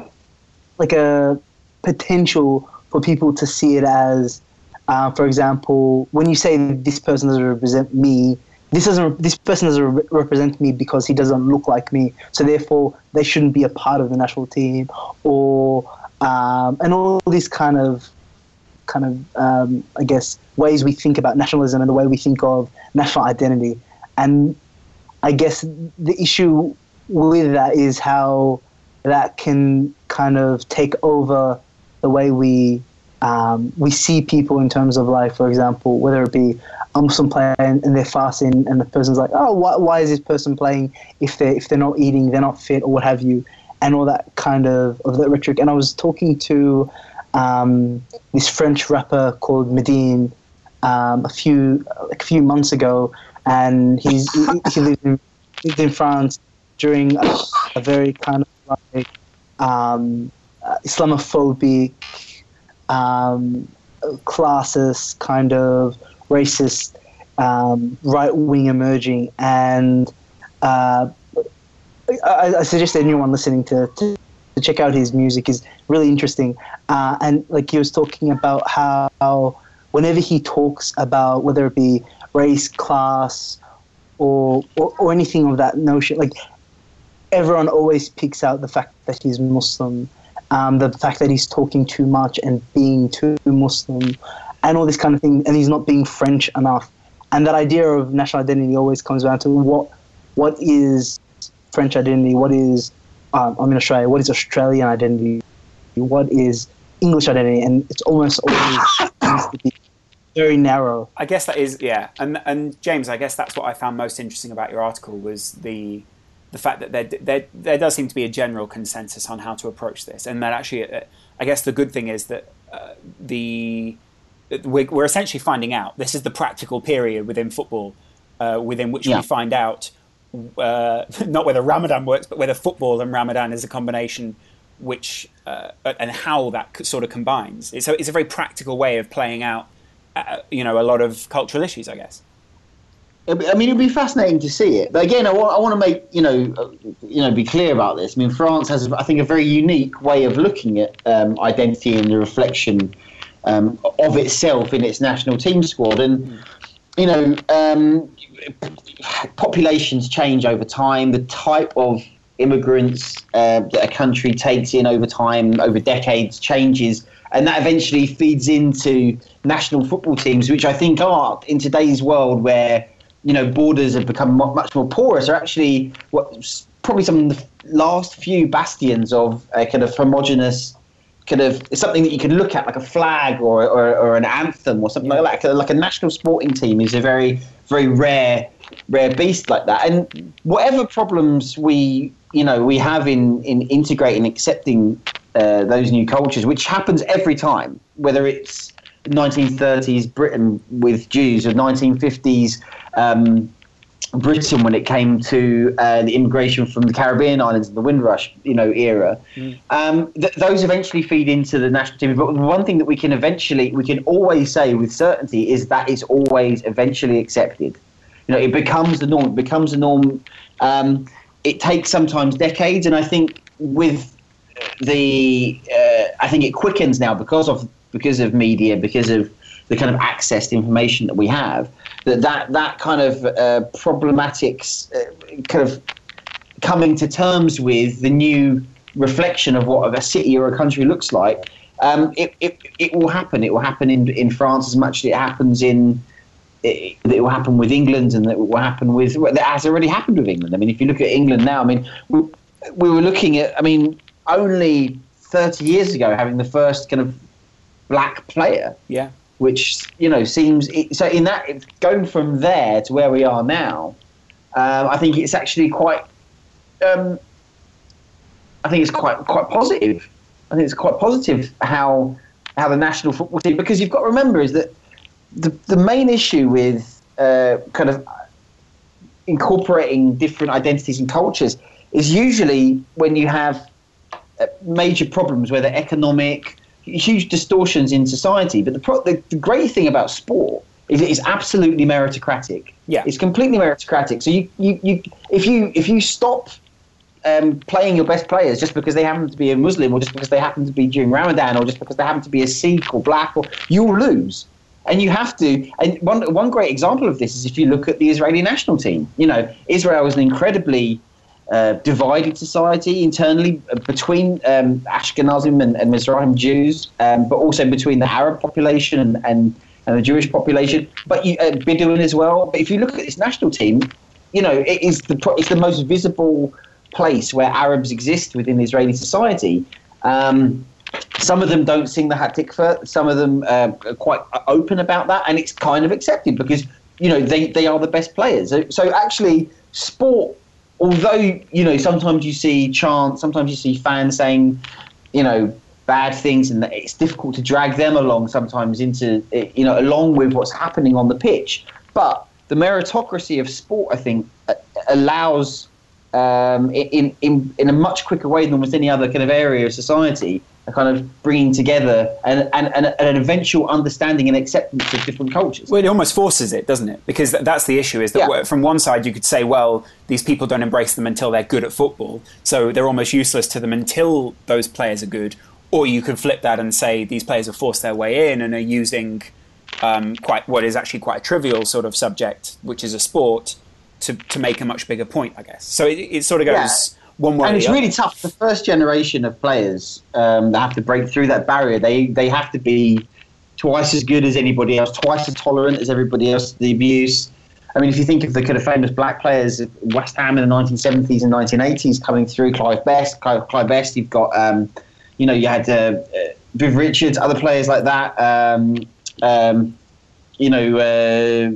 like a potential for people to see it as Uh, for example, when you say this person doesn't represent me, this doesn't. This person doesn't re- represent me because he doesn't look like me. So therefore, they shouldn't be a part of the national team, or um, and all these kind of, kind of, um, I guess, ways we think about nationalism and the way we think of national identity. And I guess the issue with that is how that can kind of take over the way we um, we see people in terms of, like, for example, whether it be a Muslim player and, and they're fasting, and the person's like, oh, why, why is this person playing if they if they're not eating, they're not fit, or what have you, and all that kind of of that rhetoric. And I was talking to um, this French rapper called Medine um, a few like a few months ago, and he's he, he lives in, lived in France during a, a very kind of like um, uh, Islamophobic, um, classist, kind of racist, um, right-wing emerging. And uh, I, I suggest anyone listening to, to to check out his music. Is really interesting. Uh, and like he was talking about how whenever he talks about whether it be race, class, or or, or anything of that notion, like, everyone always picks out the fact that he's Muslim, um, the fact that he's talking too much and being too Muslim, and all this kind of thing, and he's not being French enough. And that idea of national identity always comes down to what what is French identity, what is, um, I'm in Australia, what is Australian identity, what is English identity, and it's almost always seems to be very narrow. I guess that is, yeah. And and James, I guess that's what I found most interesting about your article was the... the fact that there, there there does seem to be a general consensus on how to approach this, and that actually, uh, I guess the good thing is that uh, the we're, we're essentially finding out. This is the practical period within football, uh, within which yeah. we find out uh, not whether Ramadan works, but whether football and Ramadan is a combination, which uh, and how that sort of combines. It's a, it's a very practical way of playing out, uh, you know, a lot of cultural issues, I guess. I mean, it'd be fascinating to see it. But again, I want, I want to make, you know, you know, be clear about this. I mean, France has, I think, a very unique way of looking at um, identity and the reflection um, of itself in its national team squad. And, you know, um, populations change over time. The type of immigrants uh, that a country takes in over time, over decades, changes. And that eventually feeds into national football teams, which I think are, in today's world where, you know, borders have become much more porous, are actually what probably some of the last few bastions of a kind of homogenous kind of something that you can look at, like a flag or or, or an anthem or something like that. Like a national sporting team is a very, very rare, rare beast like that. And whatever problems we, you know, we have in in integrating, accepting uh, those new cultures, which happens every time, whether it's nineteen thirties Britain with Jews, or nineteen fifties um, Britain when it came to uh, the immigration from the Caribbean islands and the Windrush, you know, era. Mm. Um, th- those eventually feed into the national team. But one thing that we can eventually, we can always say with certainty is that it's always eventually accepted. You know, it becomes the norm. It becomes the norm. Um, it takes sometimes decades, and I think with the, uh, I think it quickens now because of. because of media, because of the kind of access to information that we have, that that, that kind of uh, problematic uh, kind of coming to terms with the new reflection of what a city or a country looks like, um, it, it it will happen. It will happen in, in France as much as it happens in, it, it will happen with England, and it will happen with, well, that has already happened with England. I mean, if you look at England now, I mean, we, we were looking at, I mean, only thirty years ago having the first kind of black player, yeah, which, you know, seems so in that it's going from there to where we are now. Um, I think it's actually quite. Um, I think it's quite quite positive. I think it's quite positive how how the national football team, because you've got to remember is that the the main issue with uh, kind of incorporating different identities and cultures is usually when you have major problems, whether economic, huge distortions in society. But the, pro- the the great thing about sport is it's absolutely meritocratic. Yeah, it's completely meritocratic. So you you, you if you if you stop um, playing your best players just because they happen to be a Muslim, or just because they happen to be during Ramadan, or just because they happen to be a Sikh or black, or you'll lose. And you have to, and one one great example of this is if you look at the Israeli national team. You know, Israel is an incredibly uh, divided society internally between um, Ashkenazim and, and Mizrahim Jews, um, but also between the Arab population and, and, and the Jewish population, but you, uh, Bedouin as well. But if you look at this national team, you know, it is the it's the most visible place where Arabs exist within Israeli society. Um, Some of them don't sing the Hatikva. Some of them uh, are quite open about that, and it's kind of accepted because you know they, they are the best players. So, so actually, sport, although you know sometimes you see chants, sometimes you see fans saying, you know, bad things, and it's difficult to drag them along sometimes into you know along with what's happening on the pitch. But the meritocracy of sport, I think, allows um, in in in a much quicker way than almost any other kind of area of society, kind of bringing together and, and, and an eventual understanding and acceptance of different cultures. Well, it almost forces it, doesn't it? Because th- that's the issue, is that yeah. from one side you could say, well, these people don't embrace them until they're good at football, so they're almost useless to them until those players are good. Or you could flip that and say these players have forced their way in and are using um, quite what is actually quite a trivial sort of subject, which is a sport, to, to make a much bigger point, I guess. So it, it sort of goes... Yeah. One way and it's really tough. The first generation of players um, that have to break through that barrier, they they have to be twice as good as anybody else, twice as tolerant as everybody else to the abuse. I mean, if you think of the kind of famous black players, West Ham in the nineteen seventies and nineteen eighties coming through, Clive Best, Clive, Clive Best, you've got, um, you know, you had uh, Viv Richards, other players like that. Um, um, you know, uh,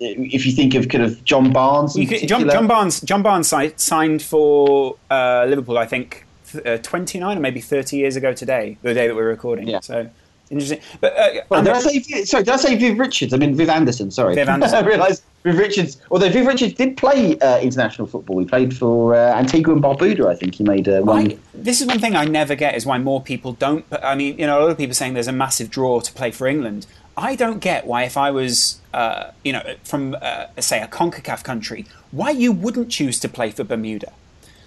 if you think of kind of John Barnes, in could, John, John Barnes, John Barnes signed for uh, Liverpool, I think, uh, twenty-nine or maybe thirty years ago today, the day that we're recording. Yeah. So interesting. But uh, well, did I say, sorry, did I say Viv Richards? I mean Viv Anderson. Sorry, Viv Anderson. I realised Viv Richards. Although Viv Richards did play uh, international football, he played for uh, Antigua and Barbuda. I think he made uh, one. I, this is one thing I never get is why more people don't. I mean, you know, a lot of people saying there's a massive draw to play for England. I don't get why, if I was, uh, you know, from, uh, say, a CONCACAF country, why you wouldn't choose to play for Bermuda.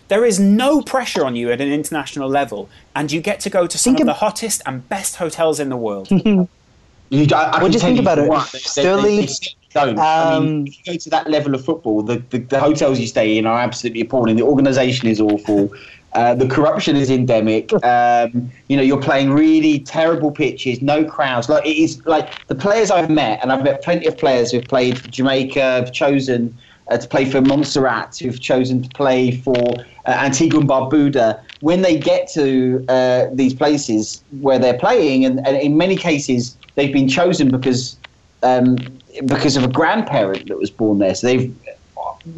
There is no pressure on you at an international level, and you get to go to some of the hottest and best hotels in the world. you, I, I well, just think about it. Stirling, don't. Um, I mean, if you go to that level of football, the, the, the hotels you stay in are absolutely appalling. The organisation is awful. Uh, the corruption is endemic. Um, you know, you're playing really terrible pitches, no crowds. Like it is like the players I've met, and I've met plenty of players who've played for Jamaica, have chosen uh, to play for Montserrat, who've chosen to play for uh, Antigua and Barbuda. When they get to uh, these places where they're playing, and, and in many cases they've been chosen because um, because of a grandparent that was born there. So they've.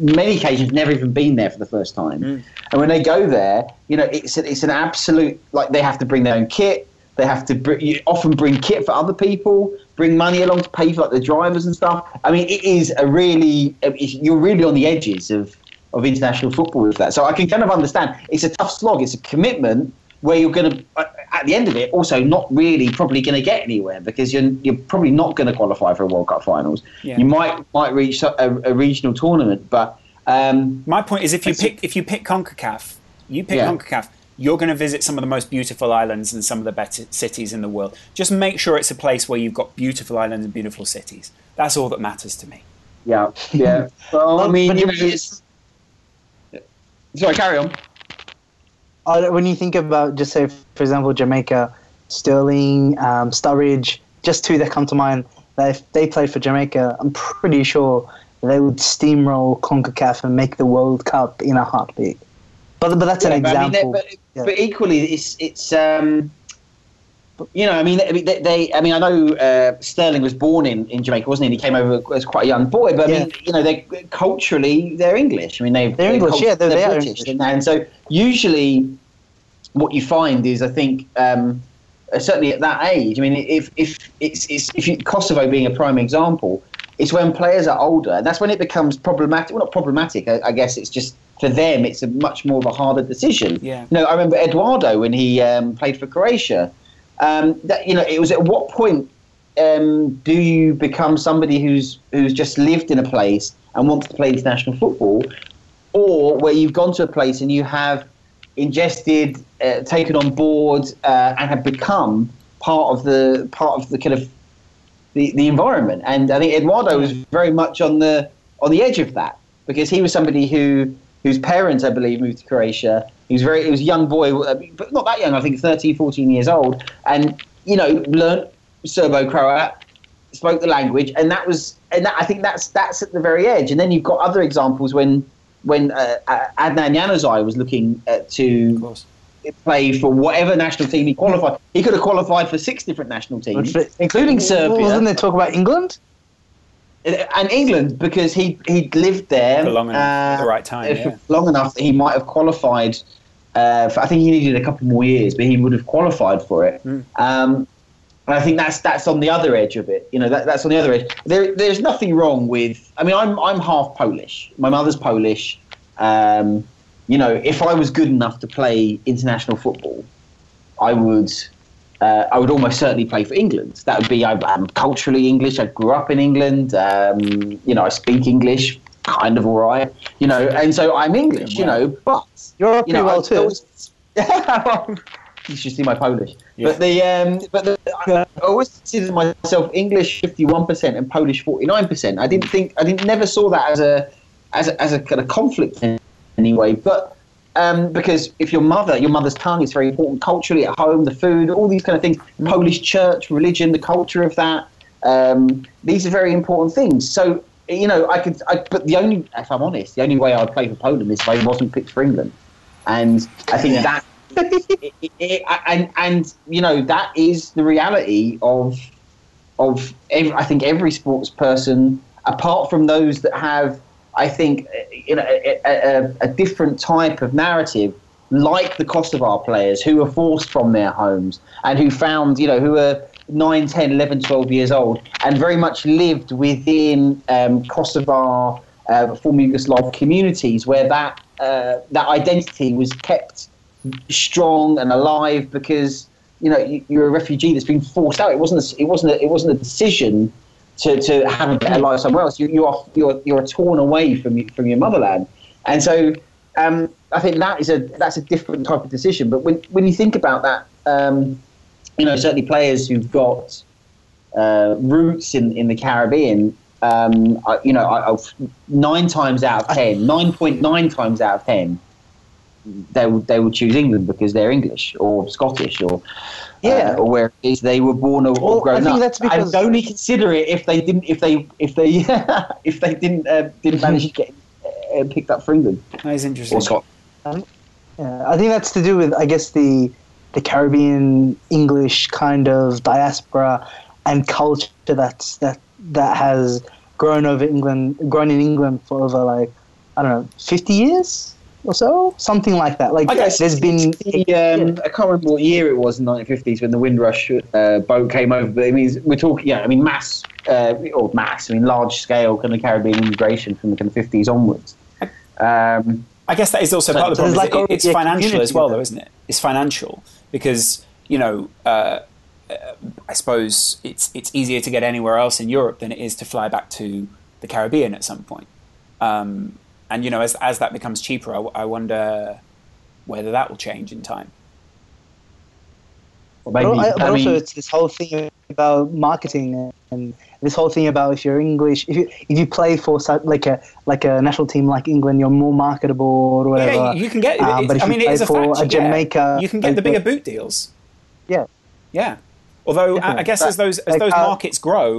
Many cases never even been there for the first time, mm. and when they go there, you know it's a, it's an absolute like they have to bring their own kit. They have to br- you often bring kit for other people, bring money along to pay for like the drivers and stuff. I mean, it is a really you're really on the edges of, of international football with that. So I can kind of understand it's a tough slog. It's a commitment where you're going to at the end of it also not really probably going to get anywhere because you're you're probably not going to qualify for a World Cup finals. Yeah. You might might reach a, a regional tournament, but um, my point is if you pick if you pick CONCACAF, you pick yeah. CONCACAF, you're going to visit some of the most beautiful islands and some of the better cities in the world. Just make sure it's a place where you've got beautiful islands and beautiful cities. That's all that matters to me. Yeah, yeah. Well, I mean, you know, it's... sorry, carry on. When you think about, just say, for example, Jamaica, Stirling, um, Sturridge, just two that come to mind, that if they played for Jamaica, I'm pretty sure they would steamroll CONCACAF and make the World Cup in a heartbeat. But but that's yeah, an but example. I mean, but, yeah. but equally, it's it's um, you know, I mean, they, they I mean, I know uh, Sterling was born in, in Jamaica, wasn't he? He came over as quite a young boy, but I yeah. mean, you know, they culturally they're English. I mean, they they're English, yeah, they're, they're, they're British, English. And so usually, what you find is, I think, um, certainly at that age. I mean, if if it's, it's if you, Kosovo being a prime example, it's when players are older, and that's when it becomes problematic. Well, not problematic, I, I guess. It's just for them, it's a much more of a harder decision. Yeah. You know, I remember Eduardo when he um, played for Croatia. Um, that, you know, it was at what point um, do you become somebody who's who's just lived in a place and wants to play international football, or where you've gone to a place and you have ingested, uh, taken on board, uh, and have become part of the part of the kind of the, the environment. And I think Eduardo was very much on the on the edge of that, because he was somebody who whose parents, I believe, moved to Croatia. He was very he was a young boy, but not that young, I think thirteen, fourteen years old, and, you know, learned Serbo-Croat, spoke the language, and that was and that, I think that's that's at the very edge. And then you've got other examples when when uh, Adnan Januzaj was looking at, to play for whatever national team he qualified. He could have qualified for six different national teams, including Serbia. Wasn't there talk about England? And England, because he he'd lived there for long enough, uh, the right time, yeah. long enough that he might have qualified. Uh, for, I think he needed a couple more years, but he would have qualified for it. Mm. Um, and I think that's that's on the other edge of it. You know, that, that's on the other edge. There, there's nothing wrong with. I mean, I'm I'm half Polish. My mother's Polish. Um, you know, if I was good enough to play international football, I would. Uh, I would almost certainly play for England. That would be, I, I'm culturally English. I grew up in England. Um, you know, I speak English kind of all right. You know, and so I'm English, you know, but... You're up pretty well too. Always, you should see my Polish. Yeah. But the, um, but the, I always consider myself English fifty-one percent and Polish forty-nine percent. I didn't think, I didn't never saw that as a, as a, as a kind of conflict in any way, but... Um, because if your mother, your mother's tongue is very important culturally at home, the food, all these kind of things, mm. Polish church, religion, the culture of that, um, these are very important things. So, you know, I could, I, but the only, if I'm honest, the only way I'd play for Poland is if I wasn't picked for England. And I think yeah. that, it, it, it, and, and, you know, that is the reality of, of every, I think every sports person, apart from those that have, I think, you know, a, a, a different type of narrative, like the Kosovar players who were forced from their homes and who found, you know, who were nine, ten, eleven, twelve years old and very much lived within um, Kosovar, uh, former Yugoslav communities where that uh, that identity was kept strong and alive because, you know, you, you're a refugee that's been forced out. It wasn't a, it wasn't a, it wasn't a decision. To, to have a better life somewhere else, you, you are you're you're torn away from from your motherland, and so um, I think that is a that's a different type of decision. But when when you think about that, um, you know, certainly players who've got uh, roots in, in the Caribbean, um, I, you know, I, I've, nine times out of ten, nine point nine times out of ten, they would they would choose England because they're English or Scottish or. Yeah, uh, or where it is they were born or, or grown up. I would only consider it if they didn't, if they, if they, if they didn't, uh, didn't manage to get uh, picked up for England. That is interesting. Or Scotland. Um, yeah, I think that's to do with, I guess, the the Caribbean English kind of diaspora and culture that's that that has grown over England, grown in England for over like I don't know, fifty years. Or so, something like that. Like there's it's, been, it's the, um, I can't remember what year it was in the nineteen fifties when the Windrush uh, boat came over. But it means we're talking, yeah. I mean, mass uh, or mass. I mean, large scale kind of Caribbean immigration from the kind of fifties onwards. Um, I guess that is also so part of the problem. Like it, it's financial as well, though, isn't it? It's financial because you know, uh, I suppose it's it's easier to get anywhere else in Europe than it is to fly back to the Caribbean at some point. Um, And, you know, as as that becomes cheaper, I, I wonder whether that will change in time. Well, maybe, but I, but I also mean, it's this whole thing about marketing and this whole thing about if you're English, if you, if you play for like a like a national team like England, you're more marketable or whatever. Yeah, you can get, um, but if I mean, you play it is a for fact, a Jamaica... You can get the bigger boot deals. Yeah. Yeah. Although I, I guess but, as those as like, those markets uh, grow,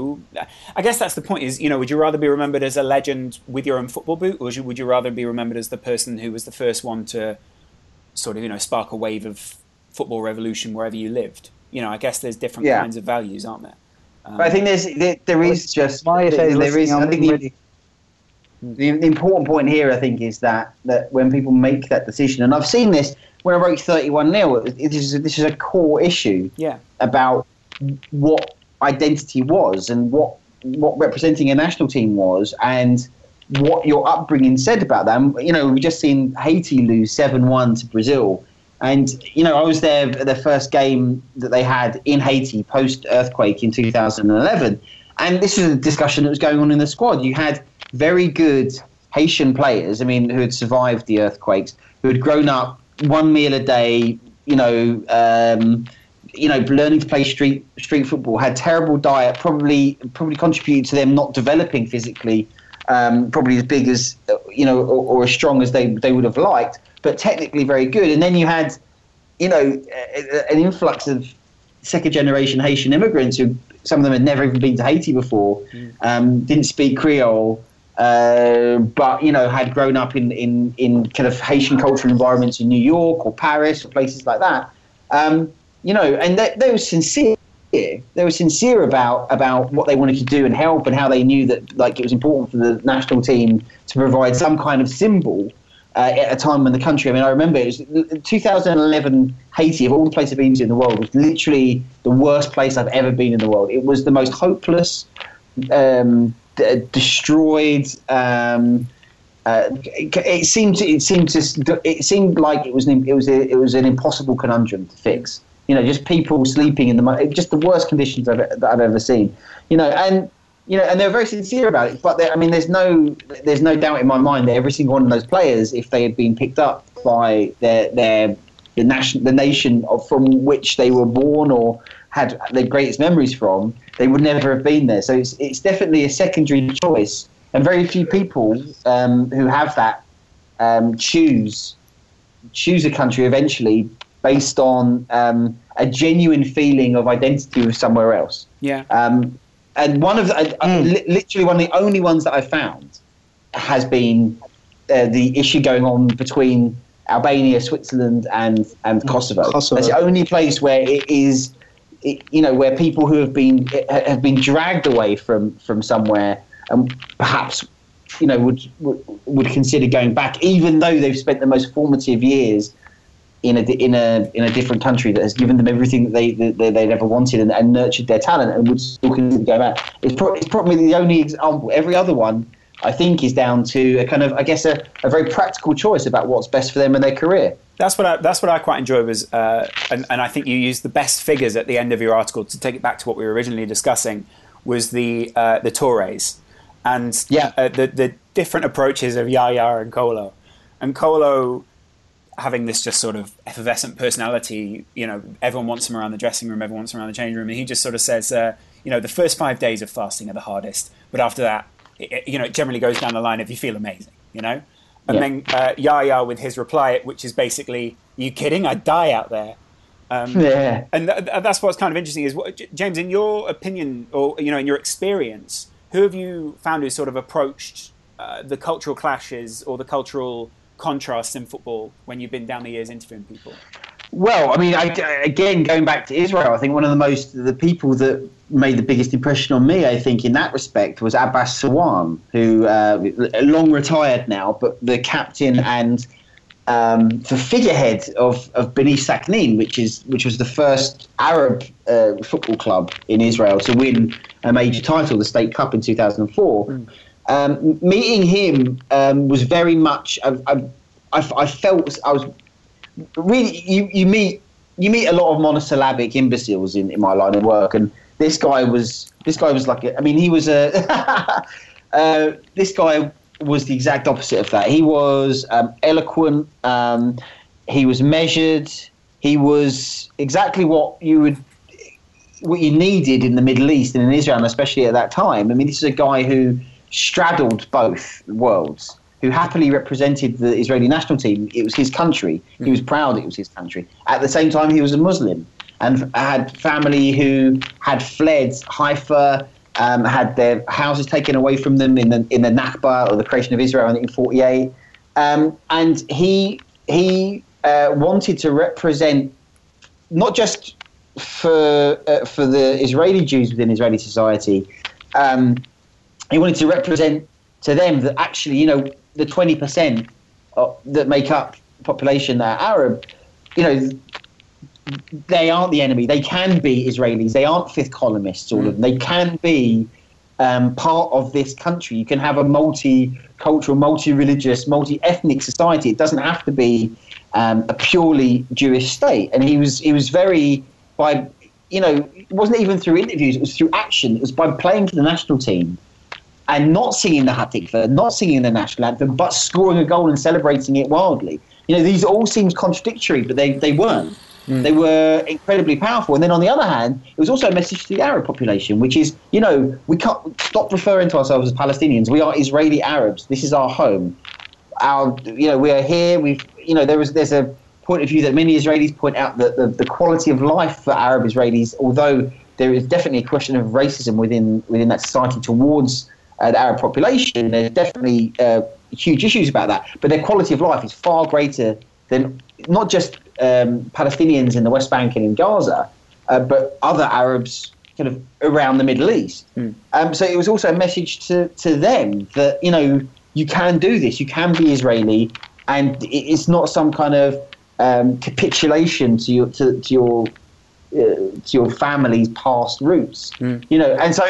I guess that's the point. Is you know, would you rather be remembered as a legend with your own football boot, or would you, would you rather be remembered as the person who was the first one to sort of you know spark a wave of football revolution wherever you lived? You know, I guess there's different yeah. kinds of values, aren't there? Um, but I think there's there, there is just my there, there is. I think the, the, the important point here, I think, is that that when people make that decision, and I've seen this when I wrote thirty-one nil, this is this is a core issue. Yeah. About what identity was and what what representing a national team was and what your upbringing said about them. You know, we've just seen Haiti lose seven one to Brazil. And, you know, I was there at the first game that they had in Haiti post-earthquake in two thousand eleven. And this was a discussion that was going on in the squad. You had very good Haitian players, I mean, who had survived the earthquakes, who had grown up one meal a day, you know, um... you know, learning to play street street football, had terrible diet, probably probably contributed to them not developing physically, um, probably as big as, you know, or, or as strong as they, they would have liked, but technically very good. And then you had, you know, a, an influx of second-generation Haitian immigrants who, some of them had never even been to Haiti before, um, didn't speak Creole, uh, but, you know, had grown up in, in, in kind of Haitian cultural environments in New York or Paris or places like that. Um, you know, and they, they were sincere. They were sincere about, about what they wanted to do and help, and how they knew that, like, it was important for the national team to provide some kind of symbol uh, at a time when the country, I mean, I remember it was two thousand eleven Haiti, of all the places I've been to in the world, was literally the worst place I've ever been in the world. It was the most hopeless, um, d- destroyed, um, Uh, it seemed to, it seemed to, it seemed like it was an, it was a, it was an impossible conundrum to fix. You know, just people sleeping in the just the worst conditions I've, that I've ever seen. You know, and you know, and they were very sincere about it. But I mean, there's no there's no doubt in my mind that every single one of those players, if they had been picked up by their their the nation the nation of, from which they were born or had their greatest memories from, they would never have been there. So it's it's definitely a secondary choice. And very few people um, who have that um, choose choose a country eventually based on um, a genuine feeling of identity with somewhere else. Yeah. Um, and one of the, mm. uh, li- literally one of the only ones that I found has been uh, the issue going on between Albania, Switzerland, and and mm. Kosovo. Kosovo. That's the only place where it is, it, you know, where people who have been have been dragged away from from somewhere. And perhaps, you know, would, would would consider going back, even though they've spent the most formative years in a in a in a different country that has given them everything that they that they'd ever wanted and, and nurtured their talent, and would still consider going back. It's, pro- it's probably the only example. Every other one, I think, is down to a kind of, I guess, a, a very practical choice about what's best for them and their career. That's what I, that's what I quite enjoy was, uh, and and I think you used the best figures at the end of your article to take it back to what we were originally discussing, was the uh, the Toures. And yeah. uh, the, the different approaches of Yaya and Kolo. And Kolo having this just sort of effervescent personality, you know, everyone wants him around the dressing room, everyone wants him around the change room. And he just sort of says, uh, you know, the first five days of fasting are the hardest. But after that, it, you know, it generally goes down the line if you feel amazing, you know. And yeah. then uh, Yaya with his reply, which is basically, are you kidding? I'd die out there. Um, yeah. And th- that's what's kind of interesting is, what, James, in your opinion or, you know, in your experience, who have you found who sort of approached uh, the cultural clashes or the cultural contrasts in football when you've been down the years interviewing people? Well, I mean, I, again, going back to Israel, I think one of the most, the people that made the biggest impression on me, I think, in that respect was Abbas Sawan, who, uh, long retired now, but the captain and um, the figurehead of, of Bnei Sakhnin, which is which was the first Arab uh, football club in Israel to win a major title, the State Cup in two thousand four. Mm. Um, meeting him um, was very much. I, I, I, I felt I was really. You, you meet you meet a lot of monosyllabic imbeciles in, in my line of work, and this guy was this guy was like. A, I mean, he was a. uh, this guy. was the exact opposite of that. He was um, eloquent. Um, he was measured. He was exactly what you would, what you needed in the Middle East and in Israel, and especially at that time. I mean, this is a guy who straddled both worlds, who happily represented the Israeli national team. It was his country. He was proud it was his country. At the same time, he was a Muslim and had family who had fled Haifa, Um, had their houses taken away from them in the in the Nakba, or the creation of Israel, in nineteen forty-eight, um, and he he uh, wanted to represent not just for uh, for the Israeli Jews within Israeli society. Um, he wanted to represent to them that actually, you know, the twenty percent of, that make up the population that are Arab, you know, they aren't the enemy. They can be Israelis. They aren't fifth columnists, all of them. They can be um, part of this country. You can have a multi-cultural, multi-religious, multi-ethnic society. It doesn't have to be um, a purely Jewish state. And he was he was very, by, you know, it wasn't even through interviews. It was through action. It was by playing for the national team and not singing the Hatikva, not singing the national anthem, but scoring a goal and celebrating it wildly. You know, these all seemed contradictory, but they, they weren't. Mm. They were incredibly powerful. And then on the other hand, it was also a message to the Arab population, which is, you know, we can't stop referring to ourselves as Palestinians. We are Israeli Arabs. This is our home. Our, you know, we are here. We've, you know, there is there's a point of view that many Israelis point out that the, the quality of life for Arab Israelis, although there is definitely a question of racism within within that society towards uh, the Arab population. There's definitely uh, huge issues about that, but their quality of life is far greater than not just um, Palestinians in the West Bank and in Gaza, uh, but other Arabs kind of around the Middle East. Mm. Um, so it was also a message to, to them that, you know, you can do this, you can be Israeli, and it's not some kind of um, capitulation to your to, to your uh, to your family's past roots, mm. you know. And so,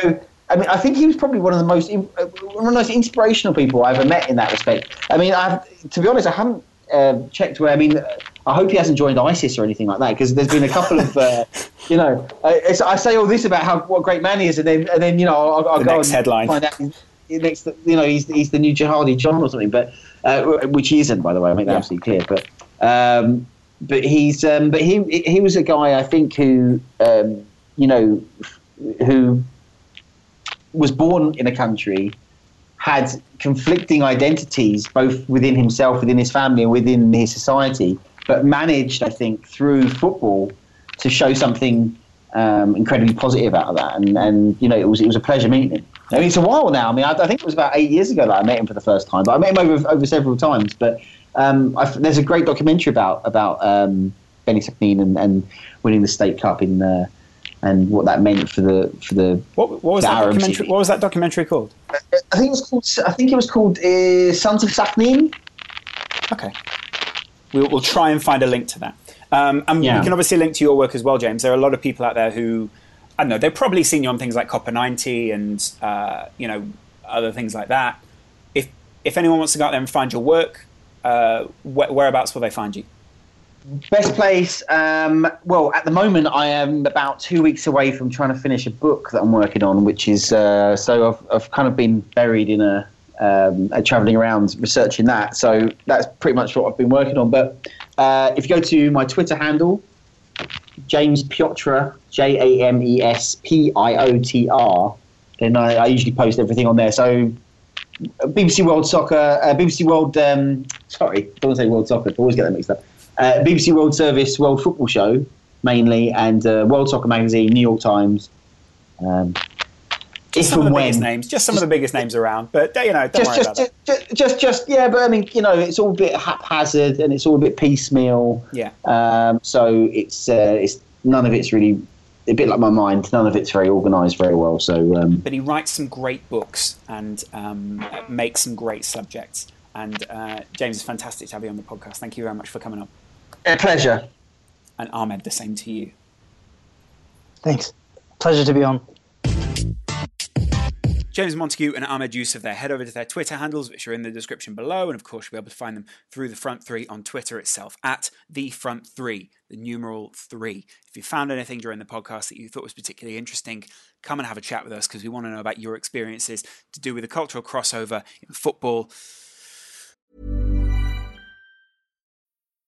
I mean, I think he was probably one of the most one of the most inspirational people I ever met in that respect. I mean, I've to be honest, I haven't uh, checked where. I mean, I hope he hasn't joined ISIS or anything like that, because there's been a couple of, uh, you know, I, I say all this about how what a great man he is, and then and then you know, I'll, I'll the go next and headline. Find out. Next, you know, he's he's the new jihadi John or something, but uh, which he isn't, by the way. I make that yeah. absolutely clear. But um, but he's um, but he he was a guy, I think, who um, you know, who was born in a country, had conflicting identities both within himself, within his family, and within his society, but managed, I think, through football to show something um, incredibly positive out of that. And and you know, it was it was a pleasure meeting him. I mean, it's a while now. I mean, I, I think it was about eight years ago that I met him for the first time. But I met him over over several times. But um, I've, there's a great documentary about about um, Bnei Sakhnin and, and winning the State Cup in uh, and what that meant for the for the. What, what was the that Arab documentary? City. What was that documentary called? I, I think it was called. I think it was called uh, Sons of Sakhnin. Okay, we'll, we'll try and find a link to that. Um, and yeah. we can obviously link to your work as well, James. There are a lot of people out there who. I don't know, they've probably seen you on things like Copper ninety and, uh, you know, other things like that. If if anyone wants to go out there and find your work, uh, wh- whereabouts will they find you? Best place, um, well, at the moment I am about two weeks away from trying to finish a book that I'm working on, which is, uh, so I've, I've kind of been buried in a, um, a travelling around researching that. So that's pretty much what I've been working on. But uh, if you go to my Twitter handle, James Piotr, J A M E S P I O T R, then I, I usually post everything on there. So B B C World Soccer, uh, B B C World, um, sorry, I don't say World Soccer, I always get that mixed up. Uh, B B C World Service, World Football Show, mainly, and uh, World Soccer Magazine, New York Times. Um, just some of the when, biggest names, just some just, of the biggest names around, but you know, don't just, worry just, about just, it. Just, just, just, yeah, but I mean, you know, it's all a bit haphazard and it's all a bit piecemeal. Yeah. Um, so it's, uh, it's none of it's really, a bit like my mind, none of it's very organised very well. So, um, but he writes some great books and um, makes some great subjects. And uh, James, it's fantastic to have you on the podcast. Thank you very much for coming on. A pleasure. And Ahmed, the same to you. Thanks. Pleasure to be on. James Montague and Ahmed Yussuf there. Head over to their Twitter handles, which are in the description below. And of course, you'll be able to find them through The Front Three on Twitter itself, at The Front Three, the numeral three. If you found anything during the podcast that you thought was particularly interesting, come and have a chat with us, because we want to know about your experiences to do with the cultural crossover in football.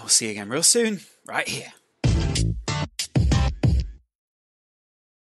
We'll see you again real soon, right here.